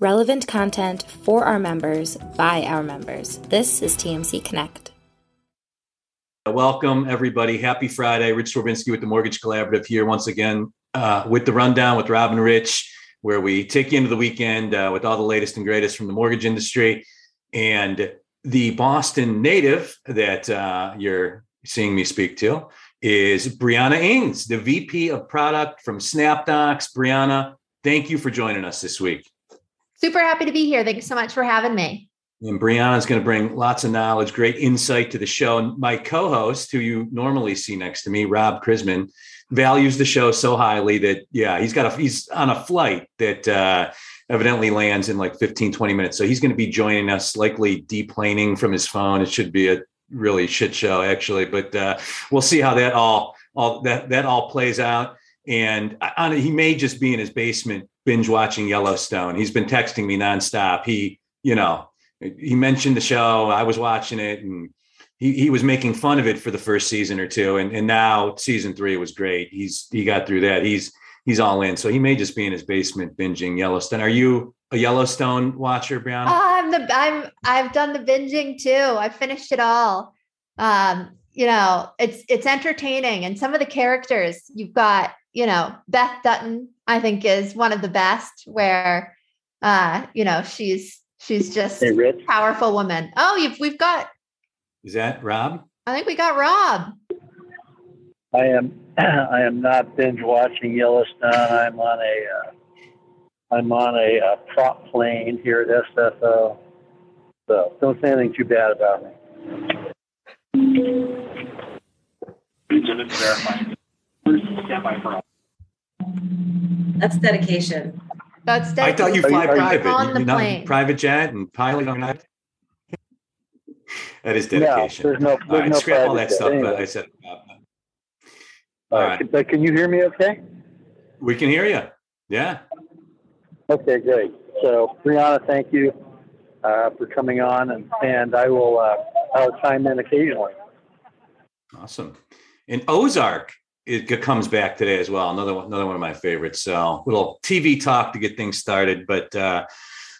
Relevant content for our members, by our members. This is TMC Connect. Welcome, everybody. Happy Friday. Rich Swerbinski with The Mortgage Collaborative here once again with The Rundown with Rob and Rich, where we take you into the weekend with all the latest and greatest from the mortgage industry. And the Boston native that you're seeing me speak to is Brianna Hings, the VP of Product from Snapdocs. Brianna, thank you for joining us this week. Super happy to be here. Thank you so much for having me. And Brianna's going to bring lots of knowledge, great insight to the show. And my co-host, who you normally see next to me, Rob Chrisman, values the show so highly that, he's on a flight that evidently lands in like 15, 20 minutes. So he's going to be joining us, likely deplaning from his phone. It should be a really shit show, actually. But we'll see how that all plays out. And he may just be in his basement binge watching Yellowstone. He's been texting me nonstop. He mentioned the show. I was watching it, and he was making fun of it for the first season or two. And now season 3 was great. He got through that. He's all in. So he may just be in his basement binging Yellowstone. Are you a Yellowstone watcher, Brianna? I've done the binging too. I finished it all. It's entertaining, and some of the characters you've got. Beth Dutton, I think, is one of the best, where, she's just a powerful woman. Oh, we've got. Is that Rob? I think we got Rob. I am not binge watching Yellowstone. I'm on a prop plane here at SFO. So don't say anything too bad about me. That's dedication. I thought you fly private. On the plane. Private jet and pilot on that. That is dedication. No, scrap all that stuff. Anyway. I said. All right. But can you hear me okay? We can hear you. Yeah. Okay, great. So, Brianna, thank you for coming on, and I'll chime in occasionally. Awesome. And Ozark. It comes back today as well. Another one of my favorites. So little TV talk to get things started, but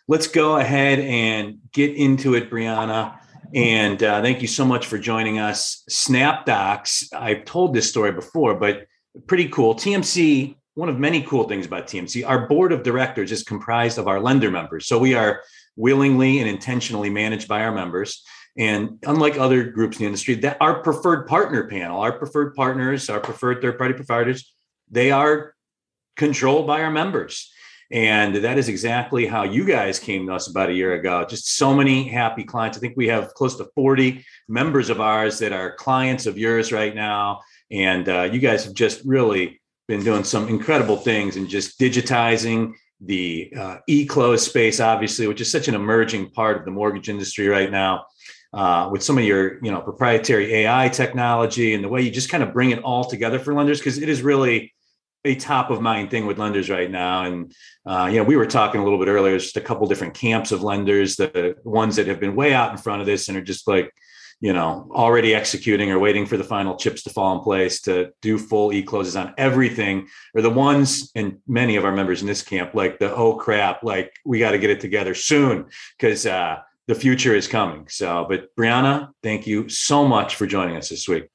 let's go ahead and get into it, Brianna. And thank you so much for joining us. Snapdocs. I've told this story before, but pretty cool. TMC, one of many cool things about TMC, our board of directors is comprised of our lender members. So we are willingly and intentionally managed by our members. And unlike other groups in the industry, that our preferred partner panel, our preferred partners, our preferred third-party providers, they are controlled by our members. And that is exactly how you guys came to us about a year ago. Just so many happy clients. I think we have close to 40 members of ours that are clients of yours right now. And you guys have just really been doing some incredible things and just digitizing the e-close space, obviously, which is such an emerging part of the mortgage industry right now. With some of your, proprietary AI technology and the way you just kind of bring it all together for lenders, because it is really a top of mind thing with lenders right now. And, we were talking a little bit earlier, just a couple different camps of lenders, the ones that have been way out in front of this and are just like, already executing or waiting for the final chips to fall in place to do full e-closes on everything, or the ones, and many of our members in this camp, like the, oh crap, like we got to get it together soon because, the future is coming. So, but Brianna, thank you so much for joining us this week.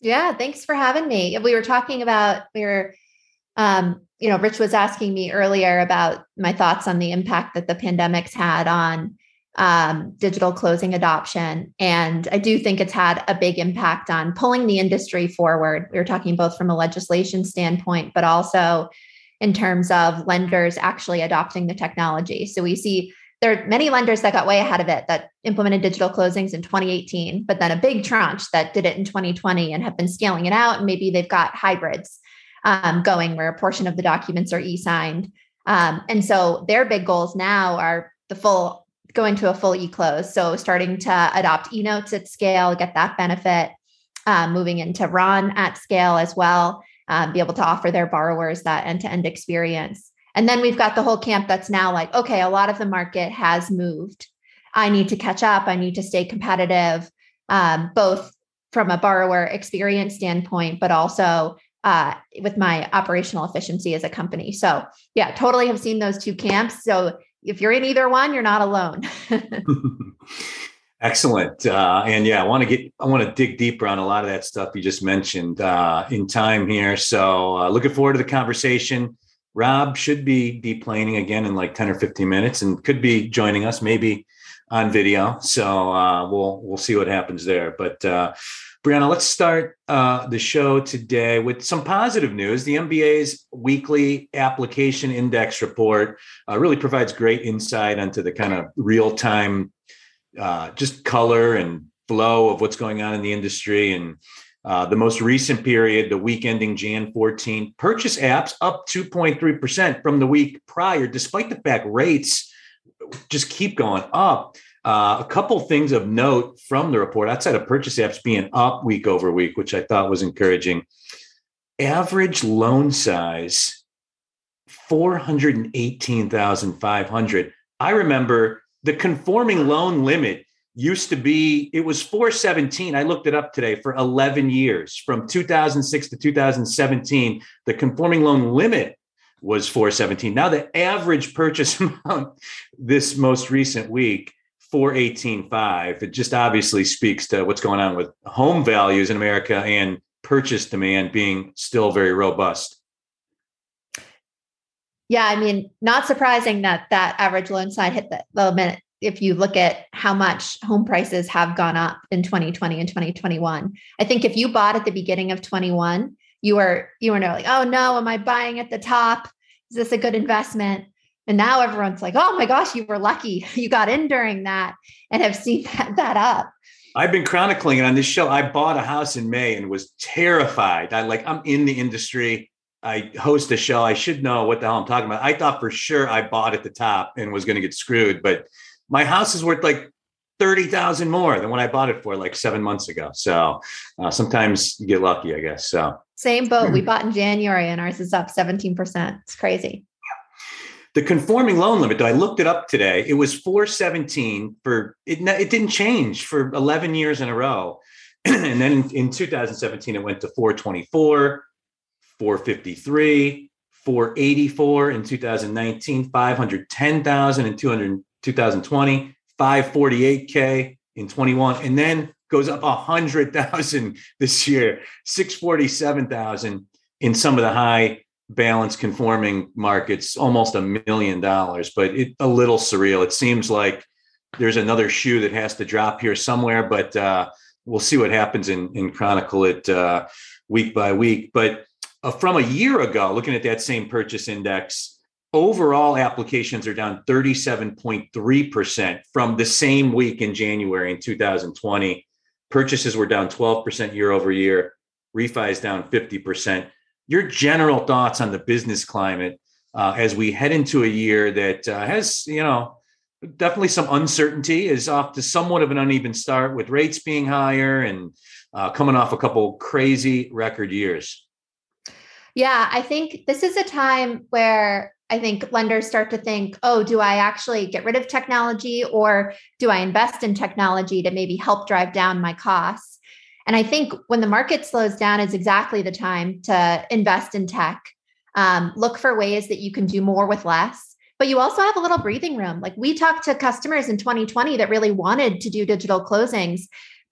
Yeah, thanks for having me. We were talking about, Rich was asking me earlier about my thoughts on the impact that the pandemic's had on digital closing adoption. And I do think it's had a big impact on pulling the industry forward. We were talking both from a legislation standpoint, but also in terms of lenders actually adopting the technology. So we see there are many lenders that got way ahead of it that implemented digital closings in 2018, but then a big tranche that did it in 2020 and have been scaling it out. And maybe they've got hybrids going where a portion of the documents are e-signed. And so their big goals now are going to a full e-close. So starting to adopt e-notes at scale, get that benefit, moving into RON at scale as well, be able to offer their borrowers that end-to-end experience. And then we've got the whole camp that's now like, okay, a lot of the market has moved. I need to catch up. I need to stay competitive, both from a borrower experience standpoint, but also with my operational efficiency as a company. So yeah, totally have seen those two camps. So if you're in either one, you're not alone. Excellent. And yeah, I want to dig deeper on a lot of that stuff you just mentioned in time here. So looking forward to the conversation. Rob should be deplaning again in like 10 or 15 minutes and could be joining us maybe on video. So we'll see what happens there. But Brianna, let's start the show today with some positive news. The MBA's weekly application index report really provides great insight into the kind of real-time just color and flow of what's going on in the industry. And the most recent period, the week ending Jan 14, purchase apps up 2.3% from the week prior, despite the fact rates just keep going up. A couple things of note from the report, outside of purchase apps being up week over week, which I thought was encouraging. Average loan size, $418,500. I remember the conforming loan limit used to be, it was 417. I looked it up today. For 11 years, from 2006 to 2017, the conforming loan limit was 417. Now the average purchase amount this most recent week, 418.5. It just obviously speaks to what's going on with home values in America and purchase demand being still very robust. Yeah, I mean, not surprising that average loan size hit the limit if you look at how much home prices have gone up in 2020 and 2021. I think if you bought at the beginning of 21, you were like, oh no, am I buying at the top? Is this a good investment? And now everyone's like, oh my gosh, you were lucky. You got in during that and have seen that up. I've been chronicling it on this show. I bought a house in May and was terrified. I'm in the industry. I host a show. I should know what the hell I'm talking about. I thought for sure I bought at the top and was going to get screwed, but my house is worth like $30,000 more than what I bought it for like 7 months ago. So sometimes you get lucky, I guess. So same boat. We bought in January and ours is up 17%. It's crazy. The conforming loan limit, though, I looked it up today. It was 417 for it didn't change for 11 years in a row. And then in 2017, it went to 424, 453, 484 in 2019, 510,000 in 2020, 548K in 21, and then goes up 100,000 this year, 647,000 in some of the high balance conforming markets, almost $1 million, but it's a little surreal. It seems like there's another shoe that has to drop here somewhere, but we'll see what happens and chronicle it week by week. But from a year ago, looking at that same purchase index, overall applications are down 37.3% from the same week in January in 2020. Purchases were down 12% year over year. Refis down 50%. Your general thoughts on the business climate as we head into a year that has, definitely some uncertainty, is off to somewhat of an uneven start with rates being higher and coming off a couple crazy record years. Yeah, I think this is a time where I think lenders start to think, oh, do I actually get rid of technology or do I invest in technology to maybe help drive down my costs? And I think when the market slows down is exactly the time to invest in tech. Look for ways that you can do more with less, but you also have a little breathing room. Like, we talked to customers in 2020 that really wanted to do digital closings,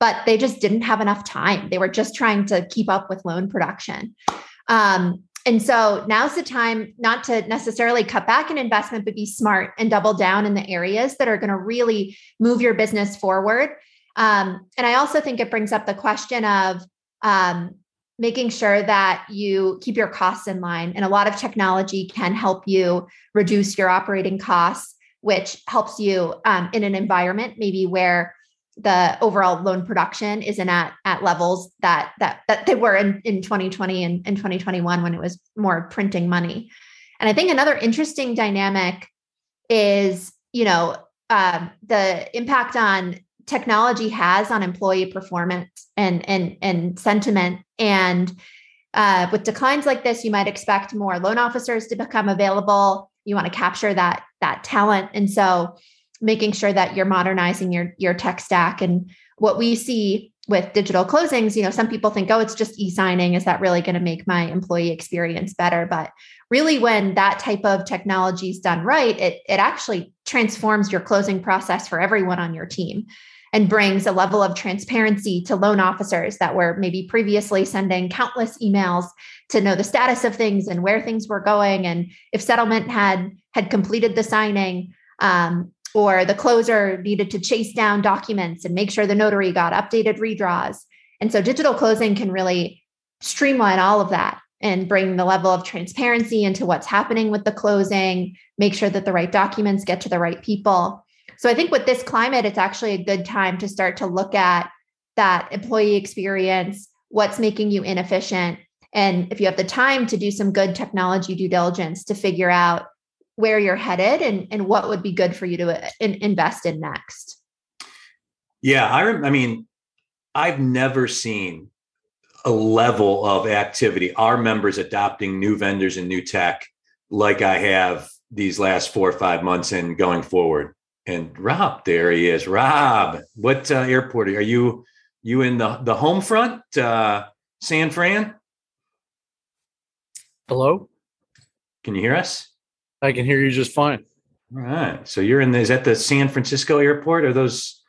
but they just didn't have enough time. They were just trying to keep up with loan production. And so now's the time not to necessarily cut back an investment, but be smart and double down in the areas that are going to really move your business forward. And I also think it brings up the question of making sure that you keep your costs in line. And a lot of technology can help you reduce your operating costs, which helps you in an environment maybe where the overall loan production isn't at levels that they were in 2020 and 2021 when it was more printing money. And I think another interesting dynamic is, the impact on technology has on employee performance and sentiment. And with declines like this, you might expect more loan officers to become available. You want to capture that talent. And so making sure that you're modernizing your tech stack. And what we see with digital closings, some people think, oh, it's just e-signing. Is that really going to make my employee experience better? But really, when that type of technology is done right, it actually transforms your closing process for everyone on your team and brings a level of transparency to loan officers that were maybe previously sending countless emails to know the status of things and where things were going. And if settlement had completed the signing, or the closer needed to chase down documents and make sure the notary got updated redraws. And so digital closing can really streamline all of that and bring the level of transparency into what's happening with the closing, make sure that the right documents get to the right people. So I think with this climate, it's actually a good time to start to look at that employee experience, what's making you inefficient. And if you have the time to do some good technology due diligence to figure out where you're headed and what would be good for you to invest in next. Yeah, I mean, I've never seen a level of activity, our members adopting new vendors and new tech, like I have these last 4 or 5 months and going forward. And Rob, there he is. Rob, what airport are you? You in the home front, San Fran? Hello? Can you hear us? I can hear you just fine. All right. So you're is that the San Francisco airport? Are those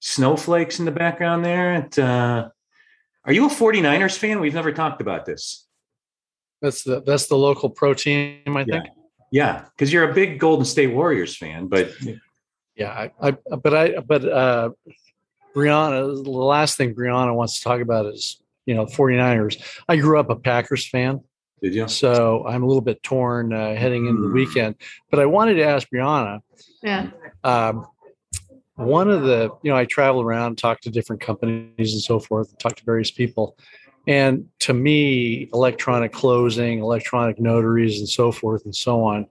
snowflakes in the background there? Are you a 49ers fan? We've never talked about this. That's the local pro team, I think. Yeah, because you're a big Golden State Warriors fan, but yeah, but Brianna, the last thing Brianna wants to talk about is, you know, 49ers. I grew up a Packers fan. Did you? So I'm a little bit torn heading into the weekend, but I wanted to ask Brianna. Yeah. One of the, you know, I travel around, talk to different companies and so forth, and talk to various people. And to me, electronic closing, electronic notaries and so forth and so on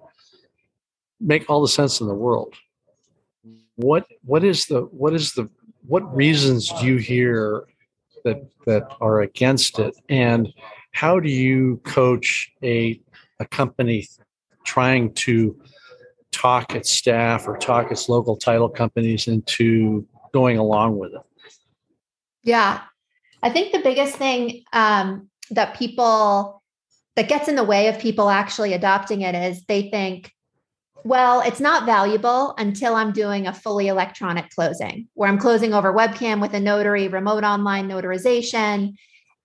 make all the sense in the world. What reasons do you hear that are against it? And how do you coach a company trying to talk its staff or talk its local title companies into going along with it? Yeah. I think the biggest thing that gets in the way of people actually adopting it is they think, well, it's not valuable until I'm doing a fully electronic closing where I'm closing over webcam with a notary, remote online notarization,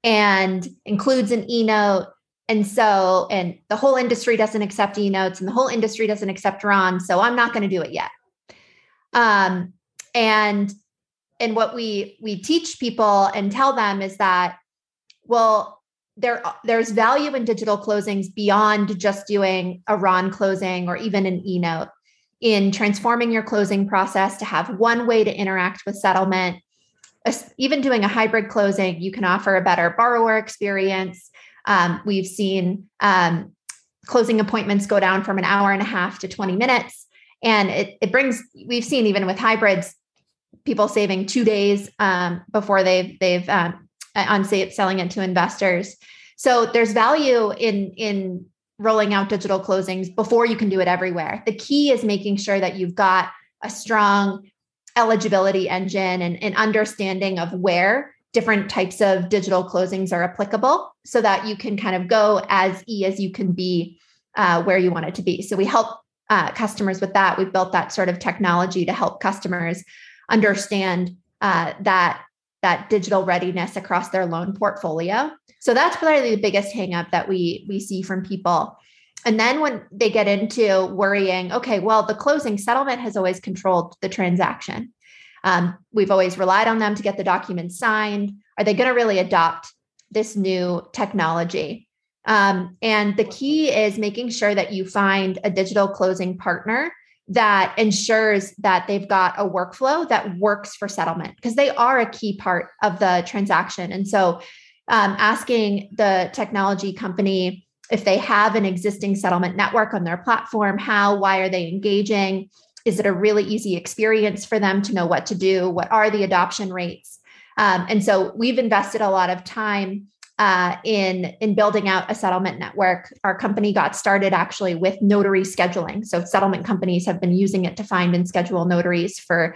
and includes an e-note. And the whole industry doesn't accept e-notes and the whole industry doesn't accept RON. So I'm not going to do it yet. And what we teach people and tell them is that, well, there's value in digital closings beyond just doing a RON closing or even an e-note in transforming your closing process to have one way to interact with settlement. Even doing a hybrid closing, you can offer a better borrower experience. We've seen closing appointments go down from an hour and a half to 20 minutes. And we've seen even with hybrids, people saving 2 days before they've on selling it to investors. So there's value in rolling out digital closings before you can do it everywhere. The key is making sure that you've got a strong eligibility engine and an understanding of where different types of digital closings are applicable so that you can kind of go as as you can be where you want it to be. So we help customers with that. We've built that sort of technology to help customers understand that digital readiness across their loan portfolio. So that's probably the biggest hang up that we see from people. And then when they get into worrying, okay, well, the closing settlement has always controlled the transaction. We've always relied on them to get the documents signed. Are they going to really adopt this new technology? And the key is making sure that you find a digital closing partner that ensures that they've got a workflow that works for settlement because they are a key part of the transaction. And so asking the technology company if they have an existing settlement network on their platform, why are they engaging? Is it a really easy experience for them to know what to do? What are the adoption rates? And so we've invested a lot of time in building out a settlement network. Our company got started actually with notary scheduling. So settlement companies have been using it to find and schedule notaries for,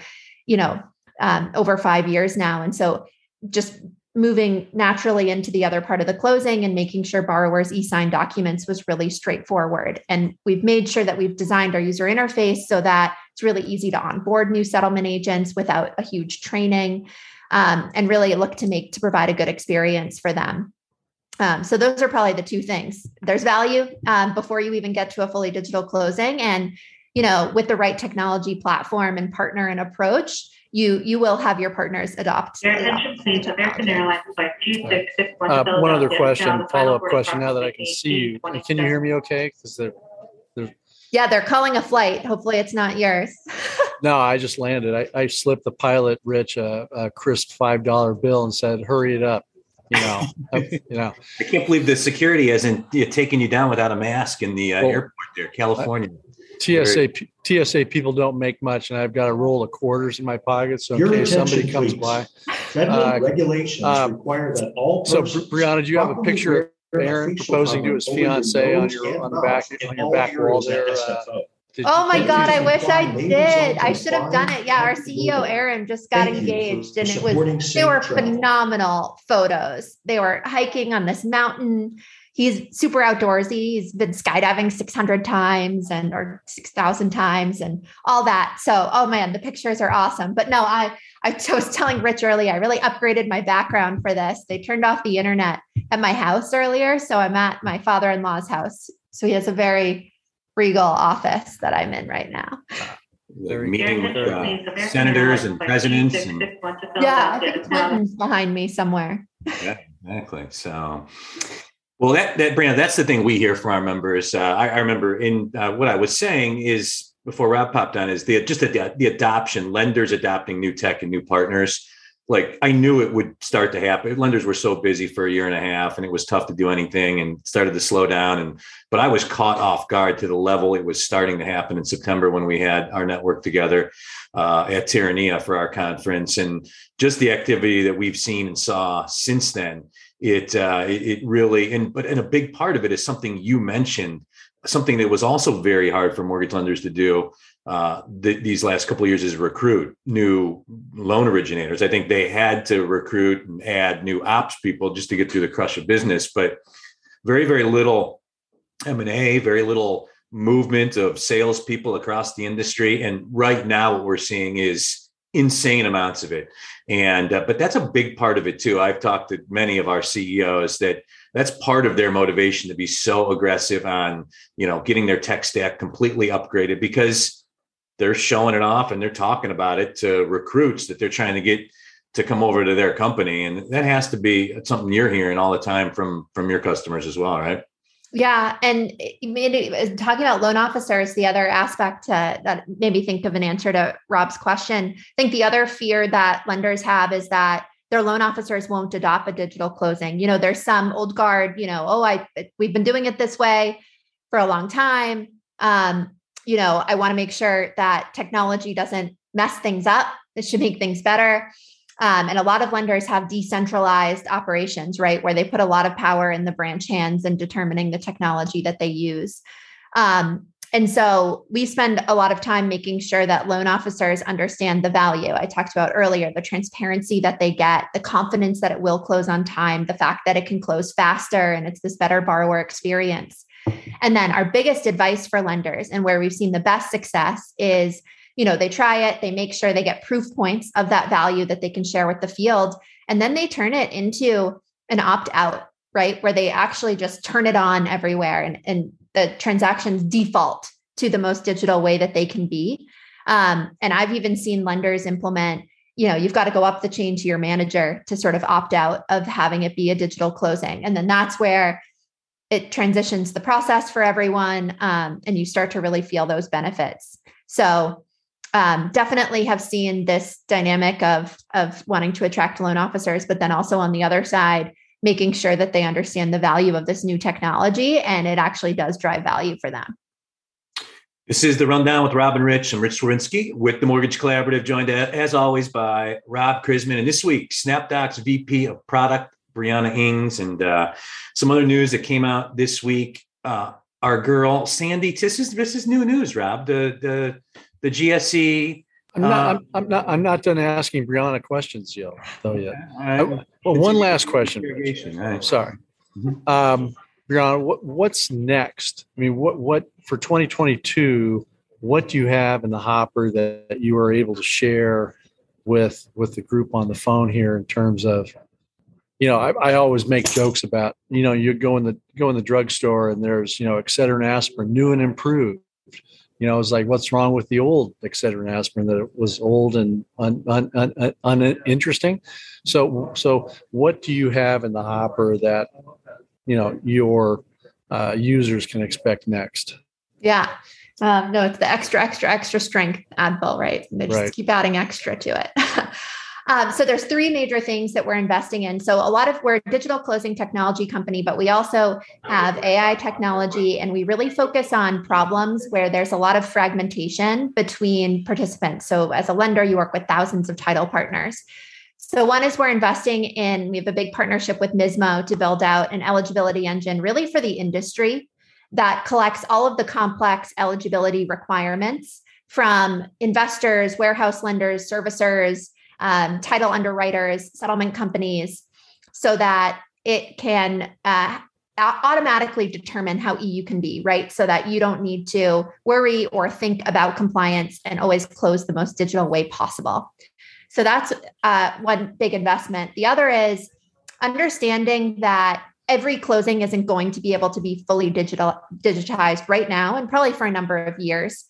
over 5 years now. And so just moving naturally into the other part of the closing and making sure borrowers e-sign documents was really straightforward. And we've made sure that we've designed our user interface so that It's really easy to onboard new settlement agents without a huge training, and really look to provide a good experience for them. So those are probably the two things. There's value before you even get to a fully digital closing. And, you know, with the right technology platform and partner and approach, you will have your partners adopt. One other question, follow-up question, now that I can see you. Can you hear me okay? Because they're calling a flight. Hopefully it's not yours. No, I just landed. I slipped the pilot, Rich, a crisp $5 bill and said, hurry it up. You know. I can't believe the security hasn't taken you down without a mask in the airport there, California. TSA people don't make much, and I've got a roll of quarters in my pocket, so in case somebody comes by. Federal regulations require that all persons. So, Brianna, do you have a picture of Aaron proposing to his fiancée on your back wall there? Oh my God, I wish I did. I should have done it. Yeah, our CEO, Aaron, just got engaged, and they were phenomenal photos. They were hiking on this mountain. He's super outdoorsy. He's been skydiving 600 times or 6,000 times and all that. So, oh man, the pictures are awesome. But no, I was telling Rich earlier, I really upgraded my background for this. They turned off the internet at my house earlier. So I'm at my father-in-law's house. So he has a very regal office that I'm in right now. They're meeting with senators and presidents. I think it's behind me somewhere. Yeah, exactly. So... Well, Brianna, that's the thing we hear from our members. I remember in what I was saying is before Rob popped on is the adoption, lenders adopting new tech and new partners. Like I knew it would start to happen. Lenders were so busy for a year and a half, and it was tough to do anything, and started to slow down. But I was caught off guard to the level it was starting to happen in September when we had our network together at Terranea for our conference, and just the activity that we've seen and saw since then. It really, and a big part of it is something you mentioned, something that was also very hard for mortgage lenders to do these last couple of years is recruit new loan originators. I think they had to recruit and add new ops people just to get through the crush of business, but very, very little M&A, very little movement of salespeople across the industry. And right now what we're seeing is insane amounts of it. And, but that's a big part of it too. I've talked to many of our CEOs that's part of their motivation to be so aggressive on, you know, getting their tech stack completely upgraded because they're showing it off and they're talking about it to recruits that they're trying to get to come over to their company. And that has to be something you're hearing all the time from your customers as well, right? Yeah. And talking about loan officers, the other aspect that made me think of an answer to Rob's question. I think the other fear that lenders have is that their loan officers won't adopt a digital closing. You know, there's some old guard, you know, we've been doing it this way for a long time. You know, I want to make sure that technology doesn't mess things up. It should make things better. And a lot of lenders have decentralized operations, right, where they put a lot of power in the branch hands and determining the technology that they use. And so we spend a lot of time making sure that loan officers understand the value I talked about earlier, the transparency that they get, the confidence that it will close on time, the fact that it can close faster, and it's this better borrower experience. And then our biggest advice for lenders and where we've seen the best success is, you know, they try it, they make sure they get proof points of that value that they can share with the field, and then they turn it into an opt-out, right? Where they actually just turn it on everywhere and the transactions default to the most digital way that they can be. And I've even seen lenders implement, you know, you've got to go up the chain to your manager to sort of opt out of having it be a digital closing. And then that's where it transitions the process for everyone, and you start to really feel those benefits. So definitely have seen this dynamic of wanting to attract loan officers, but then also on the other side, making sure that they understand the value of this new technology and it actually does drive value for them. This is The Rundown with Rob and Rich. I'm Rich Swerbinski with The Mortgage Collaborative, joined as always by Rob Chrisman and this week, Snapdocs VP of Product, Brianna Hings, and some other news that came out this week. Our girl, Sandy, this is new news, Rob, the GSE. I'm not done asking Brianna questions yet. One last question. I'm sorry, Brianna. What's next? I mean, what for 2022? what do you have in the hopper that you are able to share with the group on the phone here in terms of, you know, I always make jokes about, you know, you go in the drugstore and there's, you know, Excedrin and aspirin, new and improved. You know, it's like, what's wrong with the old Excedrin and aspirin, that it was old and uninteresting? So what do you have in the hopper that, you know, your users can expect next? Yeah. No, it's the extra strength Advil, right? They just keep adding extra to it. So there's three major things that we're investing in. So we're a digital closing technology company, but we also have AI technology, and we really focus on problems where there's a lot of fragmentation between participants. So as a lender, you work with thousands of title partners. So one is we have a big partnership with MISMO to build out an eligibility engine really for the industry that collects all of the complex eligibility requirements from investors, warehouse lenders, servicers, title underwriters, settlement companies, so that it can automatically determine how EU can be, right? So that you don't need to worry or think about compliance and always close the most digital way possible. So that's one big investment. The other is understanding that every closing isn't going to be able to be fully digitized right now, and probably for a number of years.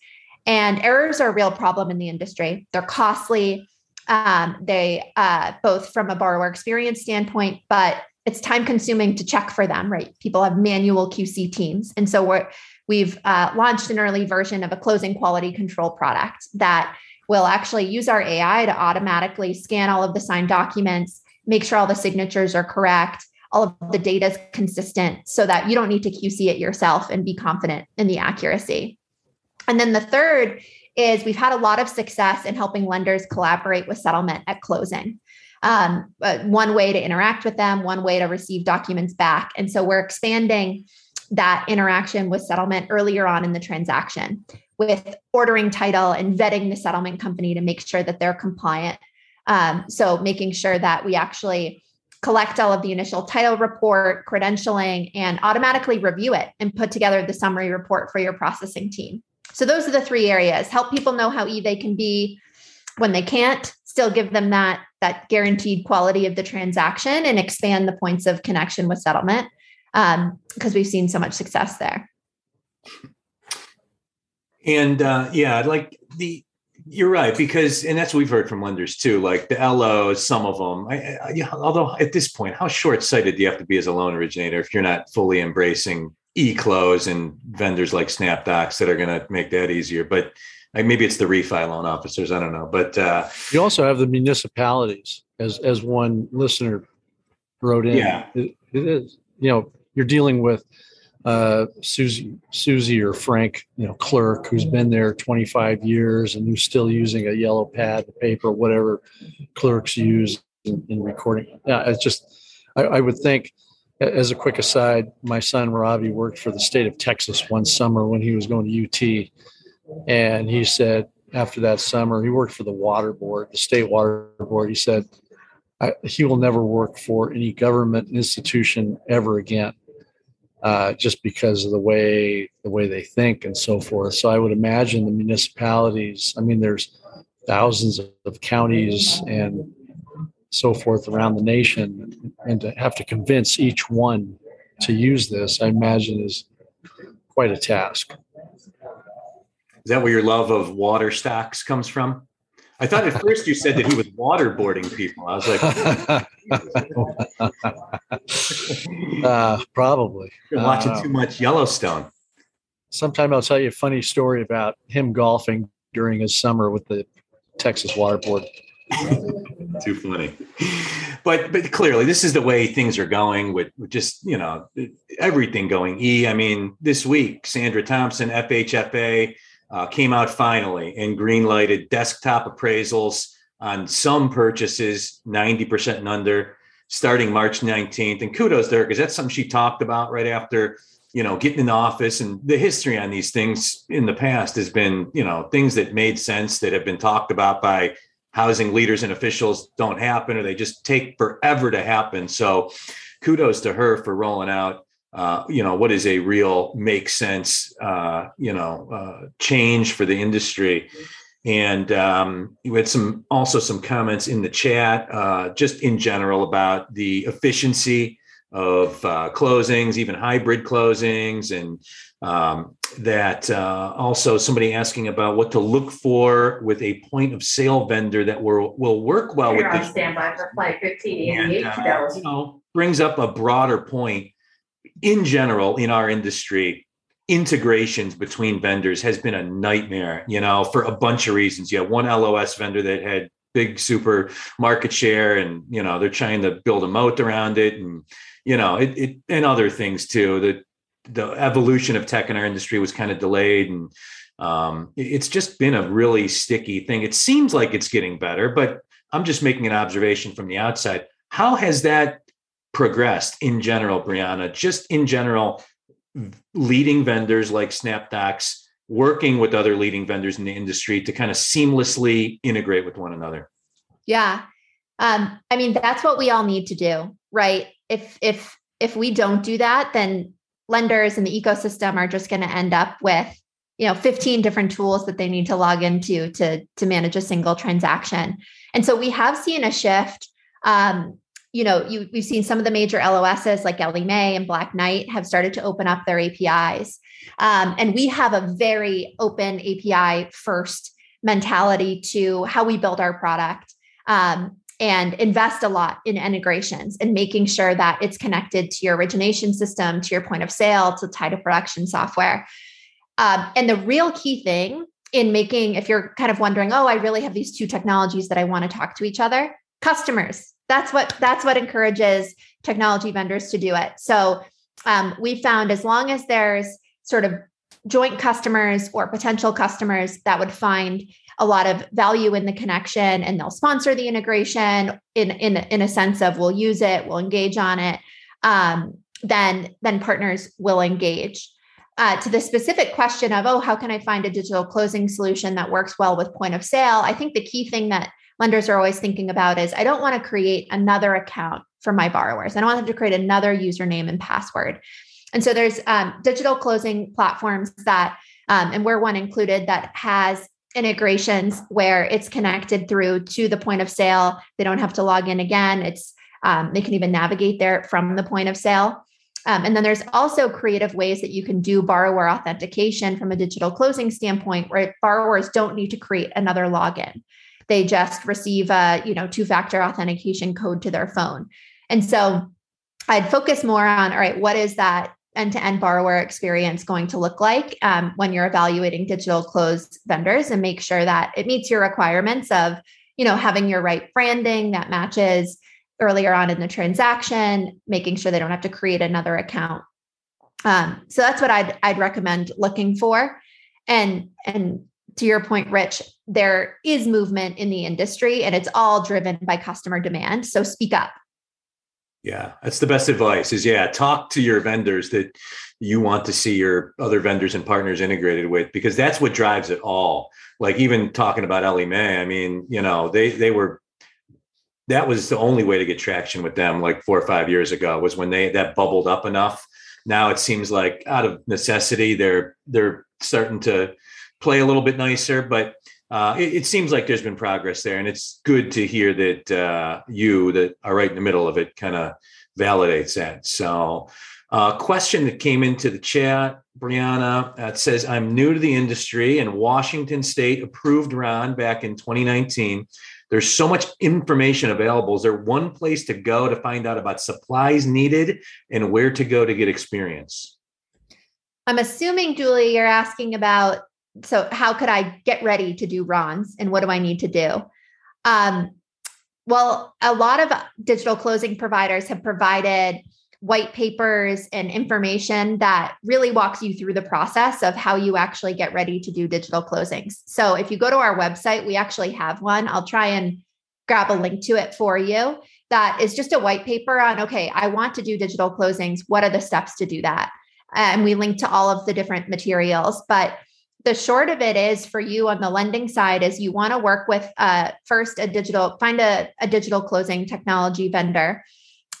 And errors are a real problem in the industry. They're costly. They both from a borrower experience standpoint, but it's time consuming to check for them, right? People have manual QC teams. And so we've launched an early version of a closing quality control product that will actually use our AI to automatically scan all of the signed documents, make sure all the signatures are correct, all of the data is consistent, so that you don't need to QC it yourself and be confident in the accuracy. And then the third is we've had a lot of success in helping lenders collaborate with settlement at closing. One way to interact with them, one way to receive documents back. And so we're expanding that interaction with settlement earlier on in the transaction with ordering title and vetting the settlement company to make sure that they're compliant. So making sure that we actually collect all of the initial title report, credentialing, and automatically review it and put together the summary report for your processing team. So those are the three areas: help people know how they can be when they can't, still give them that guaranteed quality of the transaction, and expand the points of connection with settlement, because we've seen so much success there. And you're right, and that's what we've heard from lenders too, like the LOs, some of them. Although at this point, how short-sighted do you have to be as a loan originator if you're not fully embracing e-close and vendors like Snapdocs that are going to make that easier? But maybe it's the refi loan officers, I don't know. But you also have the municipalities, as one listener wrote in. Yeah, it is. You know, you're dealing with Susie or Frank, you know, clerk who's been there 25 years and who's still using a yellow pad of paper, whatever clerks use in recording. Yeah, it's just I would think. As a quick aside, my son Ravi worked for the state of Texas one summer when he was going to UT, and he said after that summer, he worked for the water board, the state water board. He said he will never work for any government institution ever again, just because of the way they think and so forth. So I would imagine the municipalities. I mean, there's thousands of counties and so forth around the nation, and to have to convince each one to use this, I imagine, is quite a task. Is that where your love of water stocks comes from? I thought at first you said that he was waterboarding people. I was like, probably. You're watching too much Yellowstone. Sometime I'll tell you a funny story about him golfing during his summer with the Texas Water Board. Too funny, but clearly this is the way things are going with just, you know, everything going e. I mean, this week Sandra Thompson, FHFA, came out finally and green-lighted desktop appraisals on some purchases, 90% and under, starting March 19th. And kudos there, because that's something she talked about right after, you know, getting in the office. And the history on these things in the past has been, you know, things that made sense that have been talked about by housing leaders and officials don't happen, or they just take forever to happen. So kudos to her for rolling out what is a real make sense, change for the industry. And we had some comments in the chat, just in general about the efficiency of closings, even hybrid closings, and also somebody asking about what to look for with a point of sale vendor that will work well with on standby for Flight 15 and brings up a broader point in general in our industry. Integrations between vendors has been a nightmare, for a bunch of reasons. You have one LOS vendor that had big super market share and, they're trying to build a moat around it and, it and other things too. The evolution of tech in our industry was kind of delayed and it's just been a really sticky thing. It seems like it's getting better, but I'm just making an observation from the outside. How has that progressed in general, Brianna? Just in general, leading vendors like Snapdocs working with other leading vendors in the industry to kind of seamlessly integrate with one another. Yeah. That's what we all need to do, right? If we don't do that, then lenders in the ecosystem are just going to end up with, 15 different tools that they need to log into to manage a single transaction. And so we have seen a shift, we've seen some of the major LOSs like Ellie Mae and Black Knight have started to open up their APIs. And we have a very open API first mentality to how we build our product and invest a lot in integrations and making sure that it's connected to your origination system, to your point of sale, to title production software. And the real key thing in making, if you're kind of wondering, I really have these two technologies that I want to talk to each other, customers. That's what encourages technology vendors to do it. So we found as long as there's sort of joint customers or potential customers that would find a lot of value in the connection and they'll sponsor the integration in a sense of we'll use it, we'll engage on it, then partners will engage. To the specific question of, how can I find a digital closing solution that works well with point of sale? I think the key thing that lenders are always thinking about is I don't want to create another account for my borrowers. I don't want them to create another username and password. And so there's digital closing platforms that, and we're one included, that has integrations where it's connected through to the point of sale. They don't have to log in again. It's they can even navigate there from the point of sale. And then there's also creative ways that you can do borrower authentication from a digital closing standpoint where borrowers don't need to create another login. They just receive a, two-factor authentication code to their phone. And so I'd focus more on, all right, what is that end-to-end borrower experience going to look like when you're evaluating digital close vendors, and make sure that it meets your requirements of, having your right branding that matches earlier on in the transaction, making sure they don't have to create another account. So that's what I'd recommend looking for. And to your point, Rich, there is movement in the industry and it's all driven by customer demand. So speak up. Yeah, that's the best advice is, talk to your vendors that you want to see your other vendors and partners integrated with, because that's what drives it all. Like even talking about Ellie Mae, that was the only way to get traction with them like 4 or 5 years ago was when that bubbled up enough. Now it seems like out of necessity, they're starting to play a little bit nicer, but it seems like there's been progress there. And it's good to hear that you that are right in the middle of it kind of validates that. So a question that came into the chat, Brianna, it says, I'm new to the industry and Washington State approved RON back in 2019. There's so much information available. Is there one place to go to find out about supplies needed and where to go to get experience? I'm assuming, Julie, you're asking about, so how could I get ready to do RONs and what do I need to do? Well, a lot of digital closing providers have provided white papers and information that really walks you through the process of how you actually get ready to do digital closings. So if you go to our website, we actually have one. I'll try and grab a link to it for you. That is just a white paper on, I want to do digital closings. What are the steps to do that? And we link to all of the different materials, but the short of it is for you on the lending side is you want to work with find a digital closing technology vendor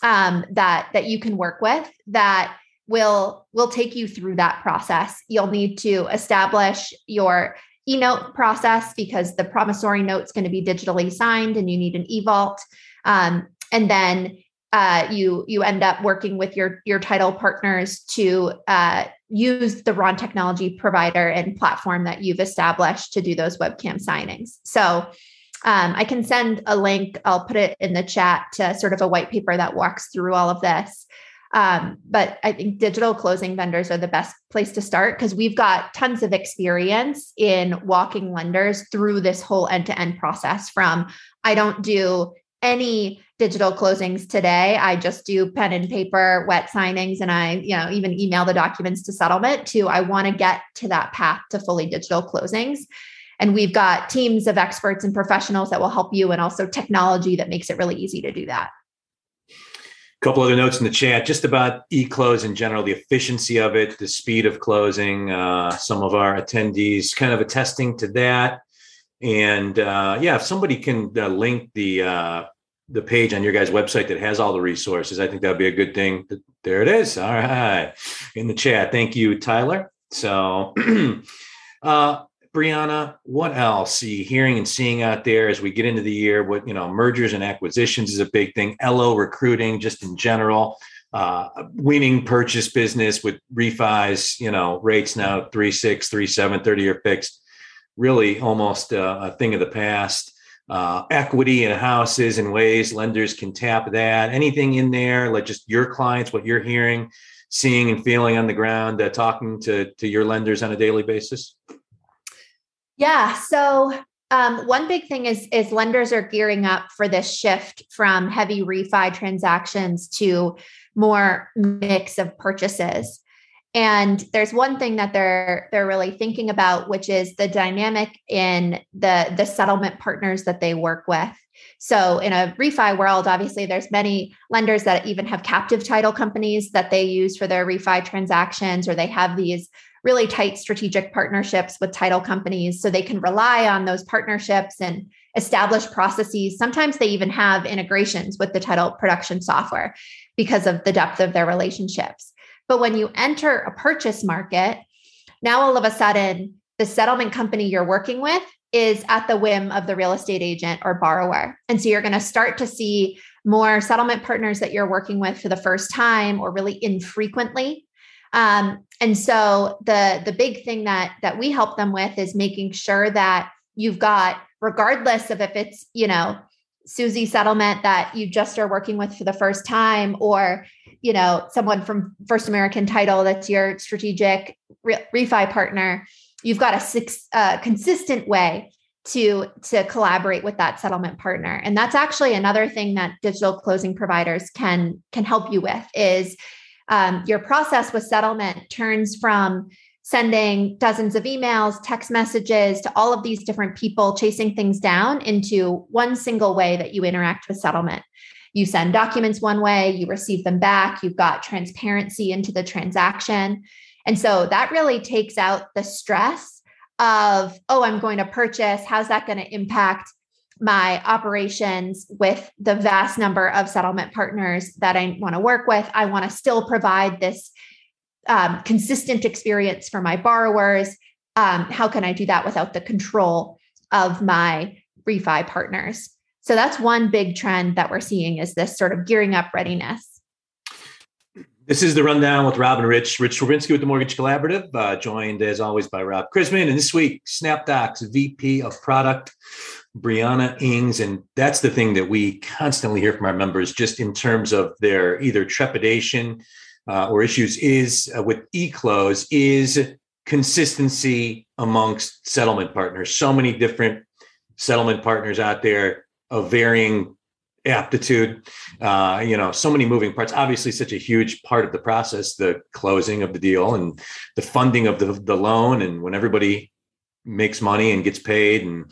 that you can work with that will take you through that process. You'll need to establish your e-note process because the promissory note's going to be digitally signed and you need an e-vault. And then you end up working with your title partners to use the RON technology provider and platform that you've established to do those webcam signings. So I can send a link, I'll put it in the chat, to sort of a white paper that walks through all of this. But I think digital closing vendors are the best place to start because we've got tons of experience in walking lenders through this whole end-to-end process from, I don't do any digital closings today. I just do pen and paper, wet signings, and I, even email the documents to settlement to, I want to get to that path to fully digital closings. And we've got teams of experts and professionals that will help you and also technology that makes it really easy to do that. A couple other notes in the chat, just about e-close in general, the efficiency of it, the speed of closing. Some of our attendees kind of attesting to that. And if somebody can link the page on your guys' website that has all the resources, I think that'd be a good thing. There it is. All right. In the chat. Thank you, Tyler. So, Brianna, what else are you hearing and seeing out there as we get into the year? What, mergers and acquisitions is a big thing. LO recruiting, just in general, winning purchase business with refis, rates now 3.6, 3.7, 30-year fixed, really almost a thing of the past. Equity in houses and ways lenders can tap that. Anything in there, like just your clients, what you're hearing, seeing and feeling on the ground, talking to your lenders on a daily basis? Yeah. So one big thing is lenders are gearing up for this shift from heavy refi transactions to more mix of purchases. And there's one thing that they're really thinking about, which is the dynamic in the settlement partners that they work with. So in a refi world, obviously there's many lenders that even have captive title companies that they use for their refi transactions, or they have these really tight strategic partnerships with title companies so they can rely on those partnerships and establish processes. Sometimes they even have integrations with the title production software because of the depth of their relationships. But when you enter a purchase market, now all of a sudden, the settlement company you're working with is at the whim of the real estate agent or borrower. And so you're going to start to see more settlement partners that you're working with for the first time or really infrequently. And so the big thing that we help them with is making sure that you've got, regardless of if it's, Susie settlement that you just are working with for the first time, or, someone from First American Title that's your strategic refi partner, you've got a consistent way to collaborate with that settlement partner. And that's actually another thing that digital closing providers can help you with is your process with settlement turns from sending dozens of emails, text messages to all of these different people, chasing things down into one single way that you interact with settlement. You send documents one way, you receive them back, you've got transparency into the transaction. And so that really takes out the stress of, oh, I'm going to purchase. How's that going to impact my operations with the vast number of settlement partners that I want to work with? I want to still provide this consistent experience for my borrowers. How can I do that without the control of my refi partners? So that's one big trend that we're seeing is this sort of gearing up readiness. This is The Rundown with Rob and Rich. Rich Swerbinski with The Mortgage Collaborative, joined as always by Rob Chrisman. And this week, Snapdocs VP of Product, Brianna Hings. And that's the thing that we constantly hear from our members, just in terms of their either trepidation or issues is with e-close is consistency amongst settlement partners. So many different settlement partners out there of varying aptitude, so many moving parts, obviously such a huge part of the process, the closing of the deal and the funding of the loan and when everybody makes money and gets paid. And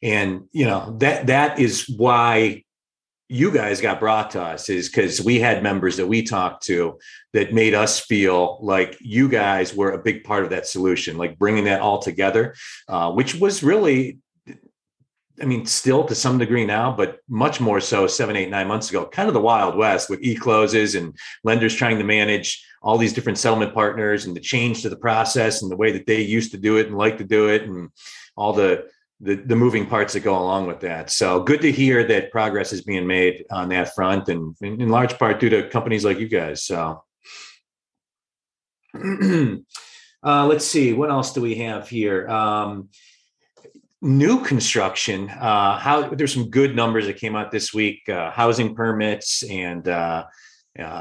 that is why you guys got brought to us is because we had members that we talked to that made us feel like you guys were a big part of that solution, like bringing that all together, which was really I mean, still to some degree now, but much more so 7, 8, 9 months ago, kind of the Wild West with e-closes and lenders trying to manage all these different settlement partners and the change to the process and the way that they used to do it and like to do it and all the moving parts that go along with that. So good to hear that progress is being made on that front, and in large part due to companies like you guys. So let's see, what else do we have here? New construction, there's some good numbers that came out this week. Housing permits and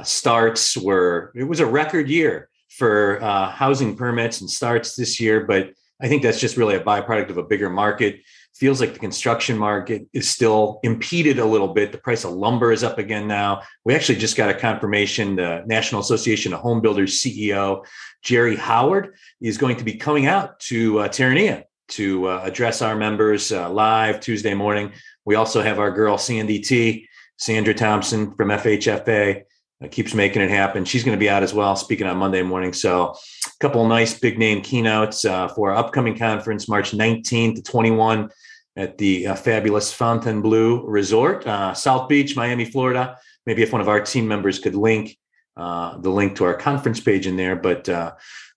starts it was a record year for housing permits and starts this year, but I think that's just really a byproduct of a bigger market. Feels like the construction market is still impeded a little bit. The price of lumber is up again now. We actually just got a confirmation. The National Association of Home Builders CEO, Jerry Howard, is going to be coming out to Terranea to address our members live Tuesday morning. We also have our girl, Sandy T, Sandra Thompson from FHFA, keeps making it happen. She's going to be out as well, speaking on Monday morning. So a couple of nice big name keynotes for our upcoming conference, March 19 to 21 at the fabulous Fontainebleau Resort, South Beach, Miami, Florida. Maybe if one of our team members could link the link to our conference page in there, but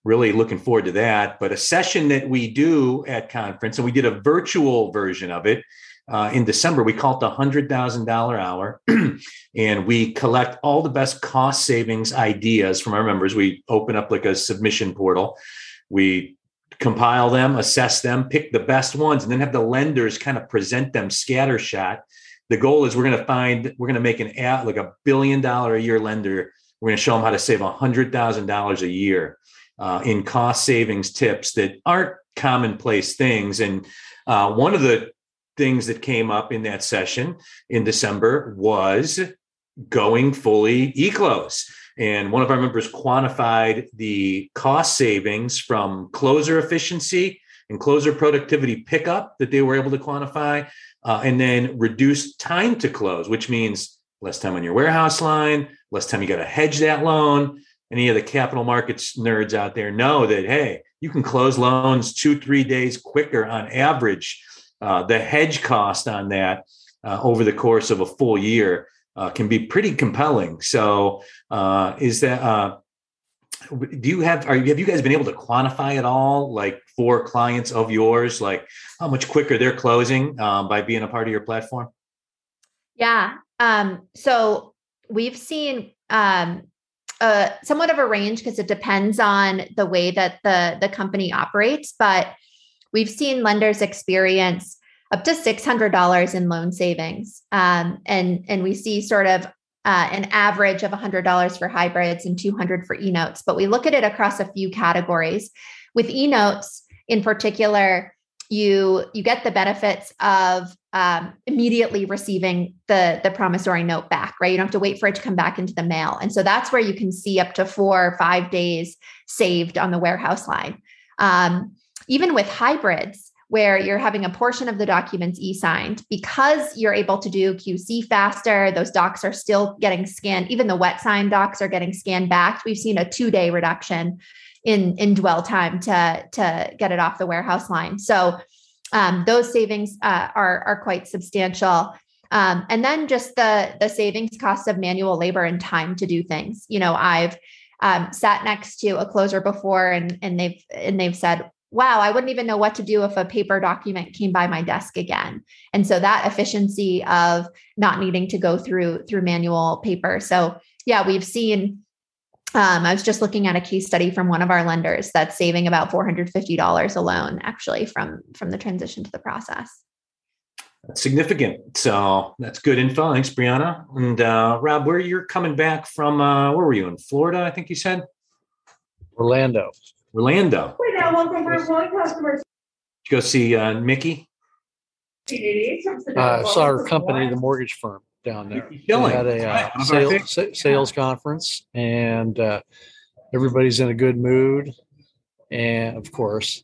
really looking forward to that. But a session that we do at conference, and we did a virtual version of it in December, we call it the $100,000 hour. And we collect all the best cost savings ideas from our members. We open up like a submission portal. We compile them, assess them, pick the best ones, and then have the lenders kind of present them scattershot. The goal is we're going to make an ad, like $1 billion a year lender. We're going to show them how to save $100,000 a year in cost savings tips that aren't commonplace things. And one of the things that came up in that session in December was going fully e-close. And one of our members quantified the cost savings from closer efficiency and closer productivity pickup that they were able to quantify, and then reduced time to close, which means less time on your warehouse line, less time you got to hedge that loan. Any of the capital markets nerds out there know that, hey, you can close loans 2-3 days quicker on average. The hedge cost on that over the course of a full year can be pretty compelling. So have you guys been able to quantify at all, like for clients of yours, like how much quicker they're closing by being a part of your platform? Yeah. So we've seen somewhat of a range because it depends on the way that the company operates, but we've seen lenders experience up to $600 in loan savings. And we see sort of an average of $100 for hybrids and $200 for e-notes, but we look at it across a few categories. With e-notes in particular, you get the benefits of immediately receiving the promissory note back, right? You don't have to wait for it to come back into the mail. And so that's where you can see up to 4 or 5 days saved on the warehouse line. Even with hybrids, where you're having a portion of the documents e-signed, because you're able to do QC faster, those docs are still getting scanned. Even the wet sign docs are getting scanned back. We've seen a 2-day reduction in dwell time to get it off the warehouse line. So those savings are quite substantial. And then just the savings cost of manual labor and time to do things. You know, I've sat next to a closer before, and they've said, wow, I wouldn't even know what to do if a paper document came by my desk again. And so that efficiency of not needing to go through manual paper. So yeah, we've seen, I was just looking at a case study from one of our lenders that's saving about $450 alone, actually, from the transition to the process. That's significant. So that's good info. Thanks, Brianna. And Rob, where you're coming back from, where were you, in Florida, I think you said? Orlando. We got one from one customer. Did you go see Mickey? Saw her company, the mortgage firm down there. They had a sales conference, and everybody's in a good mood. And of course,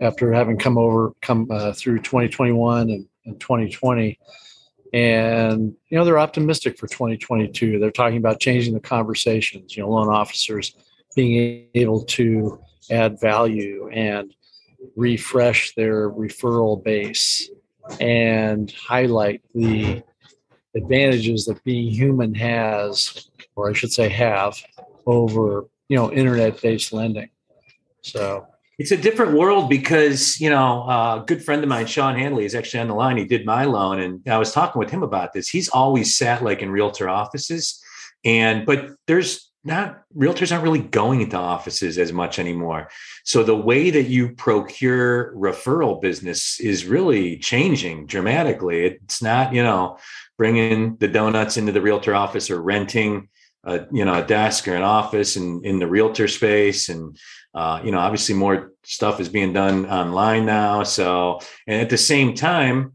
after having come through 2021 and 2020, and you know, they're optimistic for 2022. They're talking about changing the conversations. You know, loan officers being able to add value and refresh their referral base and highlight the advantages that being human has, or I should say have, over, you know, internet-based lending. So it's a different world because, you know, a good friend of mine, Sean Hanley, is actually on the line. He did my loan, and I was talking with him about this. He's always sat like in realtor offices, but there's not, realtors aren't really going into offices as much anymore. So the way that you procure referral business is really changing dramatically. It's not, you know, bringing the donuts into the realtor office or renting a desk or an office and in the realtor space. And, obviously more stuff is being done online now. So, and at the same time,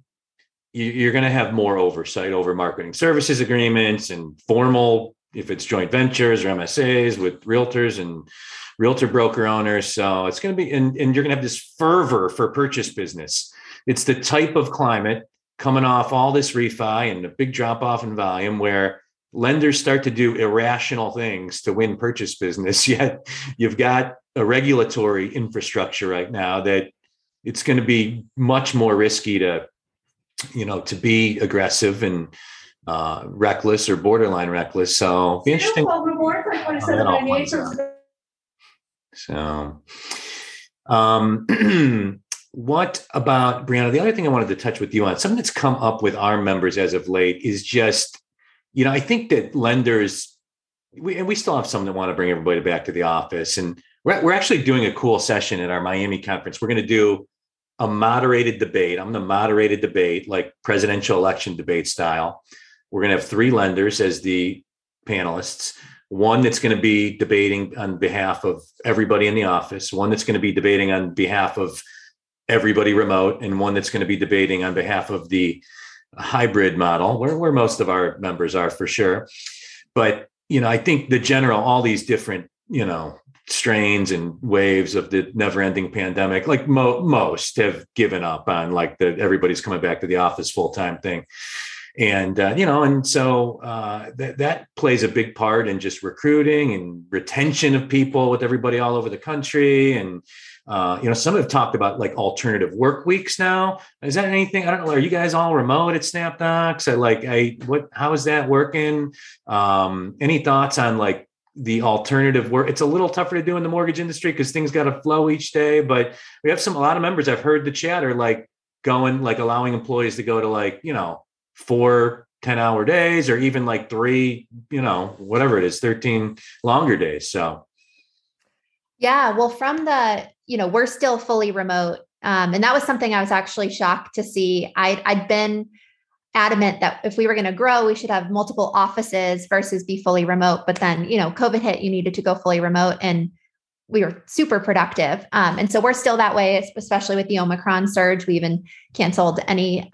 you're going to have more oversight over marketing services agreements and formal, if it's joint ventures or MSAs with realtors and realtor broker owners. So it's going to be, and you're going to have this fervor for purchase business. It's the type of climate coming off all this refi and the big drop off in volume where lenders start to do irrational things to win purchase business, yet you've got a regulatory infrastructure right now that it's going to be much more risky to be aggressive and reckless or borderline reckless. So interesting. So what about, Brianna, the other thing I wanted to touch with you on, something that's come up with our members as of late is just, you know, I think that lenders, we still have some that want to bring everybody back to the office. And we're actually doing a cool session at our Miami conference. We're going to do a moderated debate. I'm going to moderate a debate, like presidential election debate style. We're going to have three lenders as the panelists. One that's going to be debating on behalf of everybody in the office. One that's going to be debating on behalf of everybody remote. And one that's going to be debating on behalf of the hybrid model where most of our members are for sure. But, you know, I think the general, all these different, you know, strains and waves of the never ending pandemic, like most have given up on like the, everybody's coming back to the office full-time thing. And, that plays a big part in just recruiting and retention of people with everybody all over the country. And, some have talked about like alternative work weeks now. Is that anything? I don't know. Are you guys all remote at Snapdocs? How is that working? Any thoughts on like the alternative work? It's a little tougher to do in the mortgage industry because things got to flow each day, but we have a lot of members I've heard the chatter, like going, like allowing employees to go to like, you know, 4 10-hour days or even like 3, you know, whatever it is, 13 longer days. So. Yeah. Well, from the, you know, we're still fully remote. And that was something I was actually shocked to see. I'd been adamant that if we were going to grow, we should have multiple offices versus be fully remote. But then, you know, COVID hit, you needed to go fully remote and we were super productive. And so we're still that way, especially with the Omicron surge. We even canceled any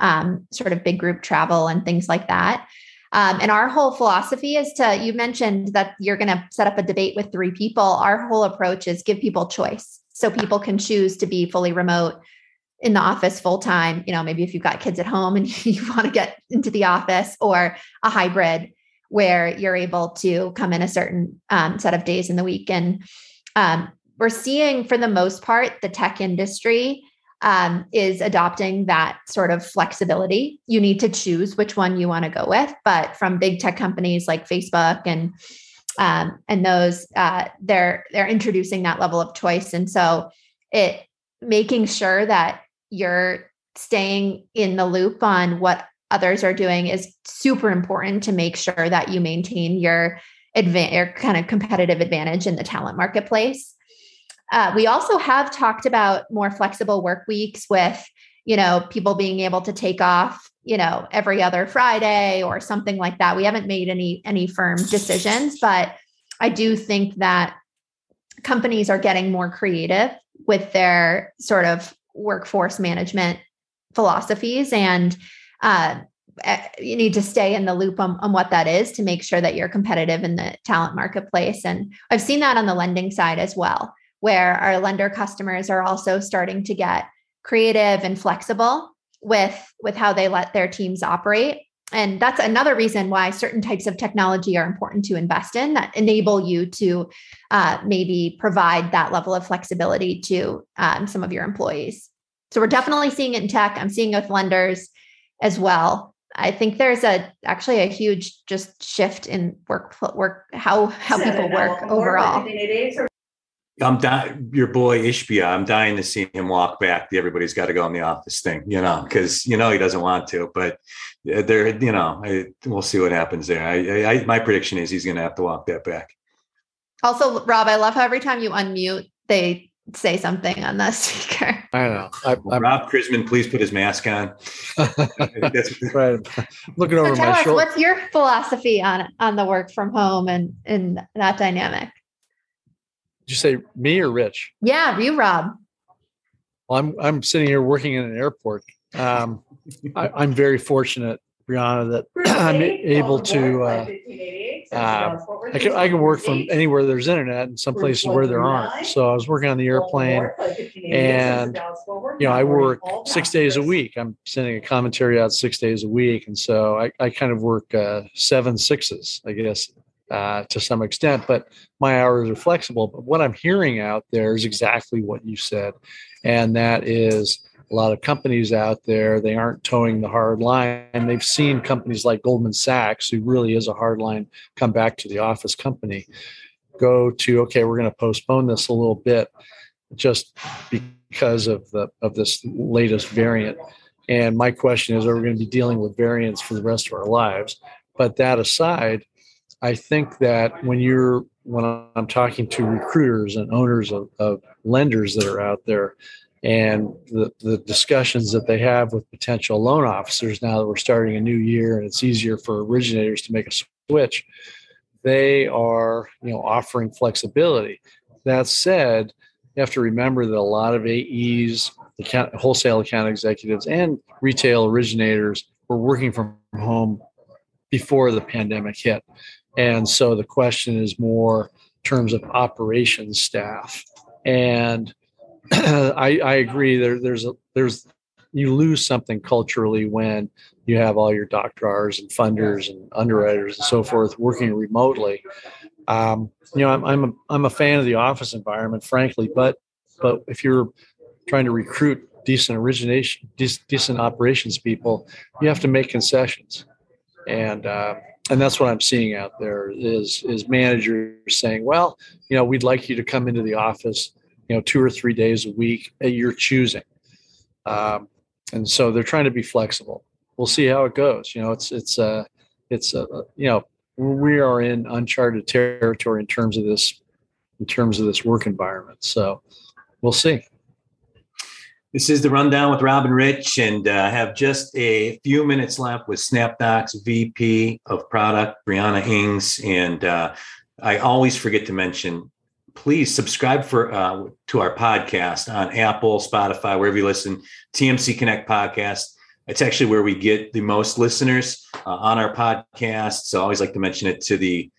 sort of big group travel and things like that. And our whole philosophy is to, you mentioned that you're going to set up a debate with three people. Our whole approach is give people choice. So people can choose to be fully remote in the office full-time, you know, maybe if you've got kids at home and you want to get into the office, or a hybrid where you're able to come in a certain set of days in the week. And we're seeing, for the most part, the tech industry is adopting that sort of flexibility. You need to choose which one you want to go with, but from big tech companies like Facebook and those, they're introducing that level of choice. And so it making sure that you're staying in the loop on what others are doing is super important to make sure that you maintain your kind of competitive advantage in the talent marketplace. We also have talked about more flexible work weeks with, you know, people being able to take off, you know, every other Friday or something like that. We haven't made any firm decisions, but I do think that companies are getting more creative with their sort of workforce management philosophies, and you need to stay in the loop on what that is to make sure that you're competitive in the talent marketplace. And I've seen that on the lending side as well, where our lender customers are also starting to get creative and flexible with how they let their teams operate. And that's another reason why certain types of technology are important to invest in that enable you to maybe provide that level of flexibility to some of your employees. So we're definitely seeing it in tech. I'm seeing it with lenders as well. I think there's a huge just shift in work how people work overall. Your boy Ishbia, I'm dying to see him walk back the everybody's got to go in the office thing, because he doesn't want to, but there, we'll see what happens there. My prediction is he's going to have to walk that back. Also, Rob, I love how every time you unmute, they say something on the speaker. I don't know. Rob Chrisman, please put his mask on. That's right. Looking over my shoulder. What's your philosophy on the work from home and that dynamic? Did you say me or Rich? Yeah, you, Rob. Well, I'm sitting here working in an airport. I'm very fortunate, Brianna, that I'm able to. I can work from anywhere there's internet and some places where there aren't. So I was working on the airplane, and I work 6 days a week. I'm sending a commentary out 6 days a week, and so I kind of work 7/6s, I guess, to some extent. But my hours are flexible. But what I'm hearing out there is exactly what you said, and that is a lot of companies out there, they aren't towing the hard line. And they've seen companies like Goldman Sachs, who really is a hard line, come back to the office company, go to, okay, we're going to postpone this a little bit just because of this latest variant. And my question is, are we going to be dealing with variants for the rest of our lives? But that aside, I think that when I'm talking to recruiters and owners of lenders that are out there, and the discussions that they have with potential loan officers now that we're starting a new year and it's easier for originators to make a switch, they are offering flexibility. That said, you have to remember that a lot of AEs, wholesale account executives, and retail originators were working from home before the pandemic hit. And so the question is more in terms of operations staff. And I agree. There's you lose something culturally when you have all your doctorars and funders and underwriters and so forth working remotely. I'm a fan of the office environment, frankly, but if you're trying to recruit decent operations people, you have to make concessions, and that's what I'm seeing out there is managers saying, well, we'd like you to come into the office 2 or 3 days a week at your choosing. And so they're trying to be flexible. We'll see how it goes. We are in uncharted territory in terms of this work environment. So we'll see. This is The Rundown with Rob and Rich, and I have just a few minutes left with Snapdocs VP of Product, Brianna Hings. And I always forget to mention, please subscribe to our podcast on Apple, Spotify, wherever you listen. TMC Connect podcast. It's actually where we get the most listeners on our podcast. So I always like to mention it to the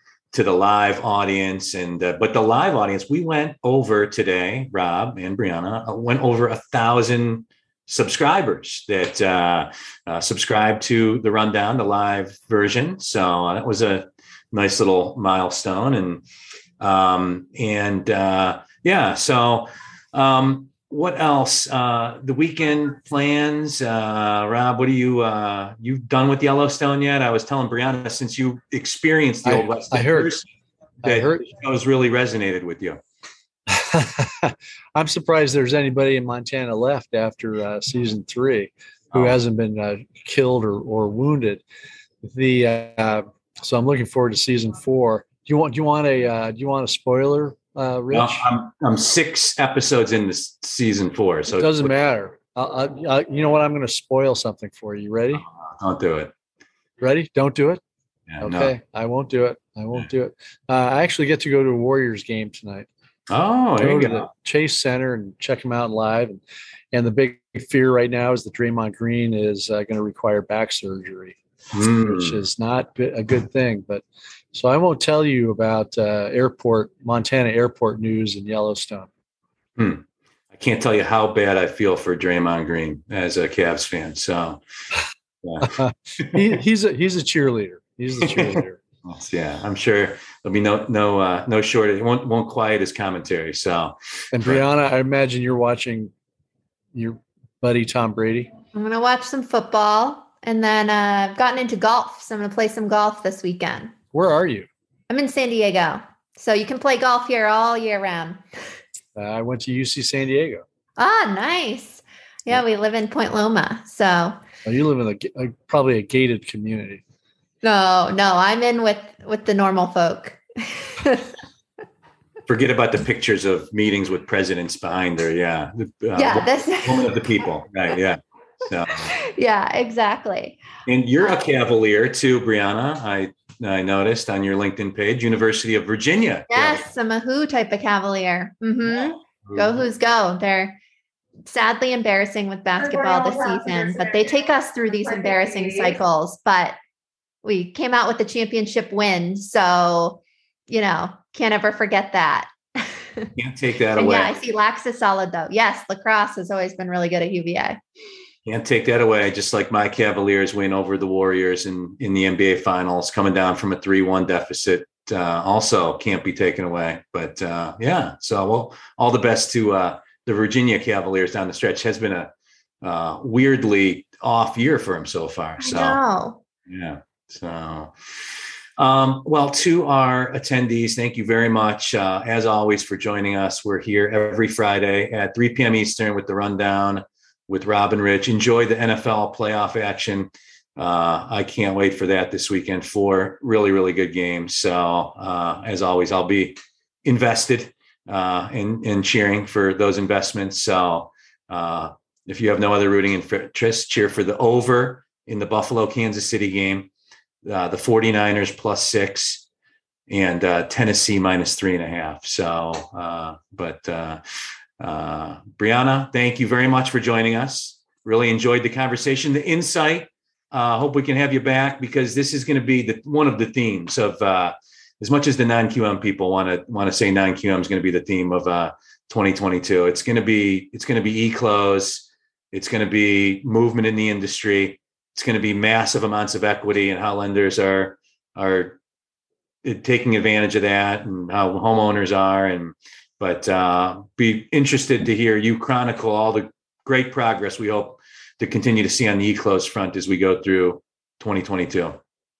live audience. And but the live audience, we went over today, Rob and Brianna, went over 1,000 subscribers that subscribe to The Rundown, the live version. So that was a nice little milestone. So what else, the weekend plans, Rob, what are you done with Yellowstone yet? I was telling Brianna, since you experienced the Old West, I heard that was really resonated with you. I'm surprised there's anybody in Montana left after season 3 who hasn't been killed or wounded. So I'm looking forward to season 4. Do you want a spoiler, Rich? No, I'm 6 episodes into season 4, so it doesn't matter. You know what? I'm going to spoil something for you. Ready? Don't do it. Ready? Don't do it. Yeah, okay, no. I won't do it. I won't do it. I actually get to go to a Warriors game tonight. Oh, there you go. The Chase Center and check them out live. And the big fear right now is that Draymond Green is going to require back surgery, which is not a good thing, but. So I won't tell you about Montana airport news in Yellowstone. I can't tell you how bad I feel for Draymond Green as a Cavs fan. So yeah. he's a cheerleader. He's the cheerleader. Yeah, I'm sure there'll be no shortage. It won't quiet his commentary. So, and Brianna, I imagine you're watching. You're buddy, Tom Brady. I'm going to watch some football. And then I've gotten into golf. So I'm going to play some golf this weekend. Where are you? I'm in San Diego. So you can play golf here all year round. I went to UC San Diego. Ah, nice. Yeah, we live in Point Loma. So you live in probably a gated community. No, I'm in with the normal folk. Forget about the pictures of meetings with presidents behind there. Yeah. Woman of the people. Right. Yeah. So. Yeah, exactly. And you're a Cavalier too, Brianna. I noticed on your LinkedIn page, University of Virginia. Yes, Cavalier. I'm a Who type of Cavalier. Mm-hmm. Go Who's go. They're sadly embarrassing with basketball this season, but they take us through these embarrassing cycles. But we came out with the championship win, so can't ever forget that. Can't take that away. Yeah, I see Laxa solid though. Yes, lacrosse has always been really good at UVA. Can't take that away. Just like my Cavaliers win over the Warriors in the NBA Finals, coming down from a 3-1 deficit, also can't be taken away. But all the best to the Virginia Cavaliers down the stretch. Has been a weirdly off year for him so far. So I know. Yeah. So, well, to our attendees, thank you very much, as always, for joining us. We're here every Friday at 3 p.m. Eastern with the Rundown with Rob and Rich. Enjoy the NFL playoff action. I can't wait for that this weekend. 4 really, really good games. So as always, I'll be invested in cheering for those investments. So if you have no other rooting interest, cheer for the over in the Buffalo, Kansas City game, the 49ers +6 and Tennessee -3.5. So, Brianna, thank you very much for joining us. Really enjoyed the conversation, the insight. Hope we can have you back, because this is going to be one of the themes of, as much as the non-QM people want to say non-QM is going to be the theme of 2022. It's going to be e-close. It's going to be movement in the industry. It's going to be massive amounts of equity and how lenders are taking advantage of that, and how homeowners are, but be interested to hear you chronicle all the great progress we hope to continue to see on the e-close front as we go through 2022.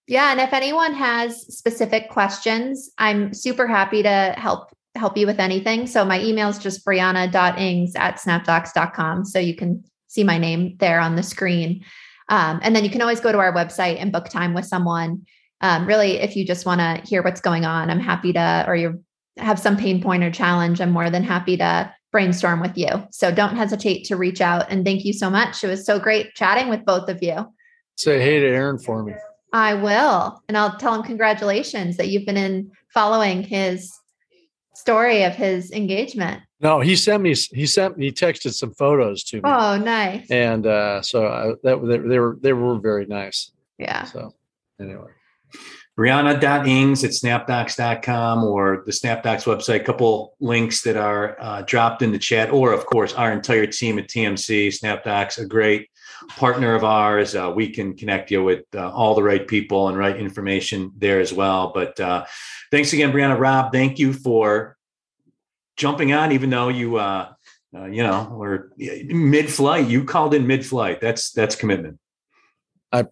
Yeah. And if anyone has specific questions, I'm super happy to help you with anything. So my email is just brianna.ings@snapdocs.com. So you can see my name there on the screen. And then you can always go to our website and book time with someone. Really, if you just want to hear what's going on, I'm happy to, or you have some pain point or challenge, I'm more than happy to brainstorm with you. So don't hesitate to reach out. And thank you so much. It was so great chatting with both of you. Say hey to Aaron for me. I will. And I'll tell him congratulations that you've been in following his story of his engagement. No, he texted some photos to me. Oh, nice. And so they were very nice. Yeah. So anyway. Brianna.ings@snapdocs.com or the Snapdocs website. A couple links that are dropped in the chat, or of course, our entire team at TMC. Snapdocs, a great partner of ours. We can connect you with all the right people and right information there as well. But thanks again, Brianna. Rob, thank you for jumping on, even though you, were mid-flight. You called in mid-flight. That's commitment. I'm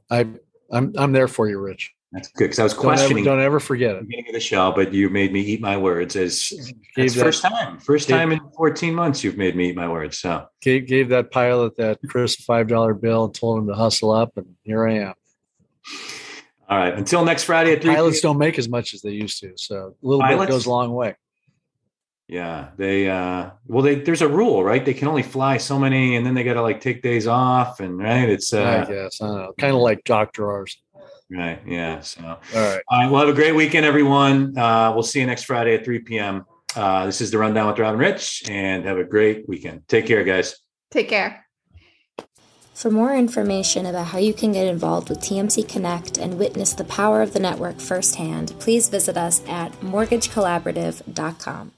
there for you, Rich. That's good, because I was questioning. Don't ever forget it. At the beginning of the show, but you made me eat my words. First time in 14 months you've made me eat my words. So gave that pilot that crisp $5 bill and told him to hustle up, and here I am. All right. Until next Friday at 3 p.m. Pilots don't make as much as they used to, so a little bit goes a long way. Yeah, they there's a rule, right? They can only fly so many, and then they got to take days off, and right, it's I guess I don't know, kind of like Dr. R's. Right. Yeah. So, all right. Well, have a great weekend, everyone. We'll see you next Friday at 3 p.m. This is the Rundown with Rob and Rich, and have a great weekend. Take care, guys. Take care. For more information about how you can get involved with TMC Connect and witness the power of the network firsthand, please visit us at mortgagecollaborative.com.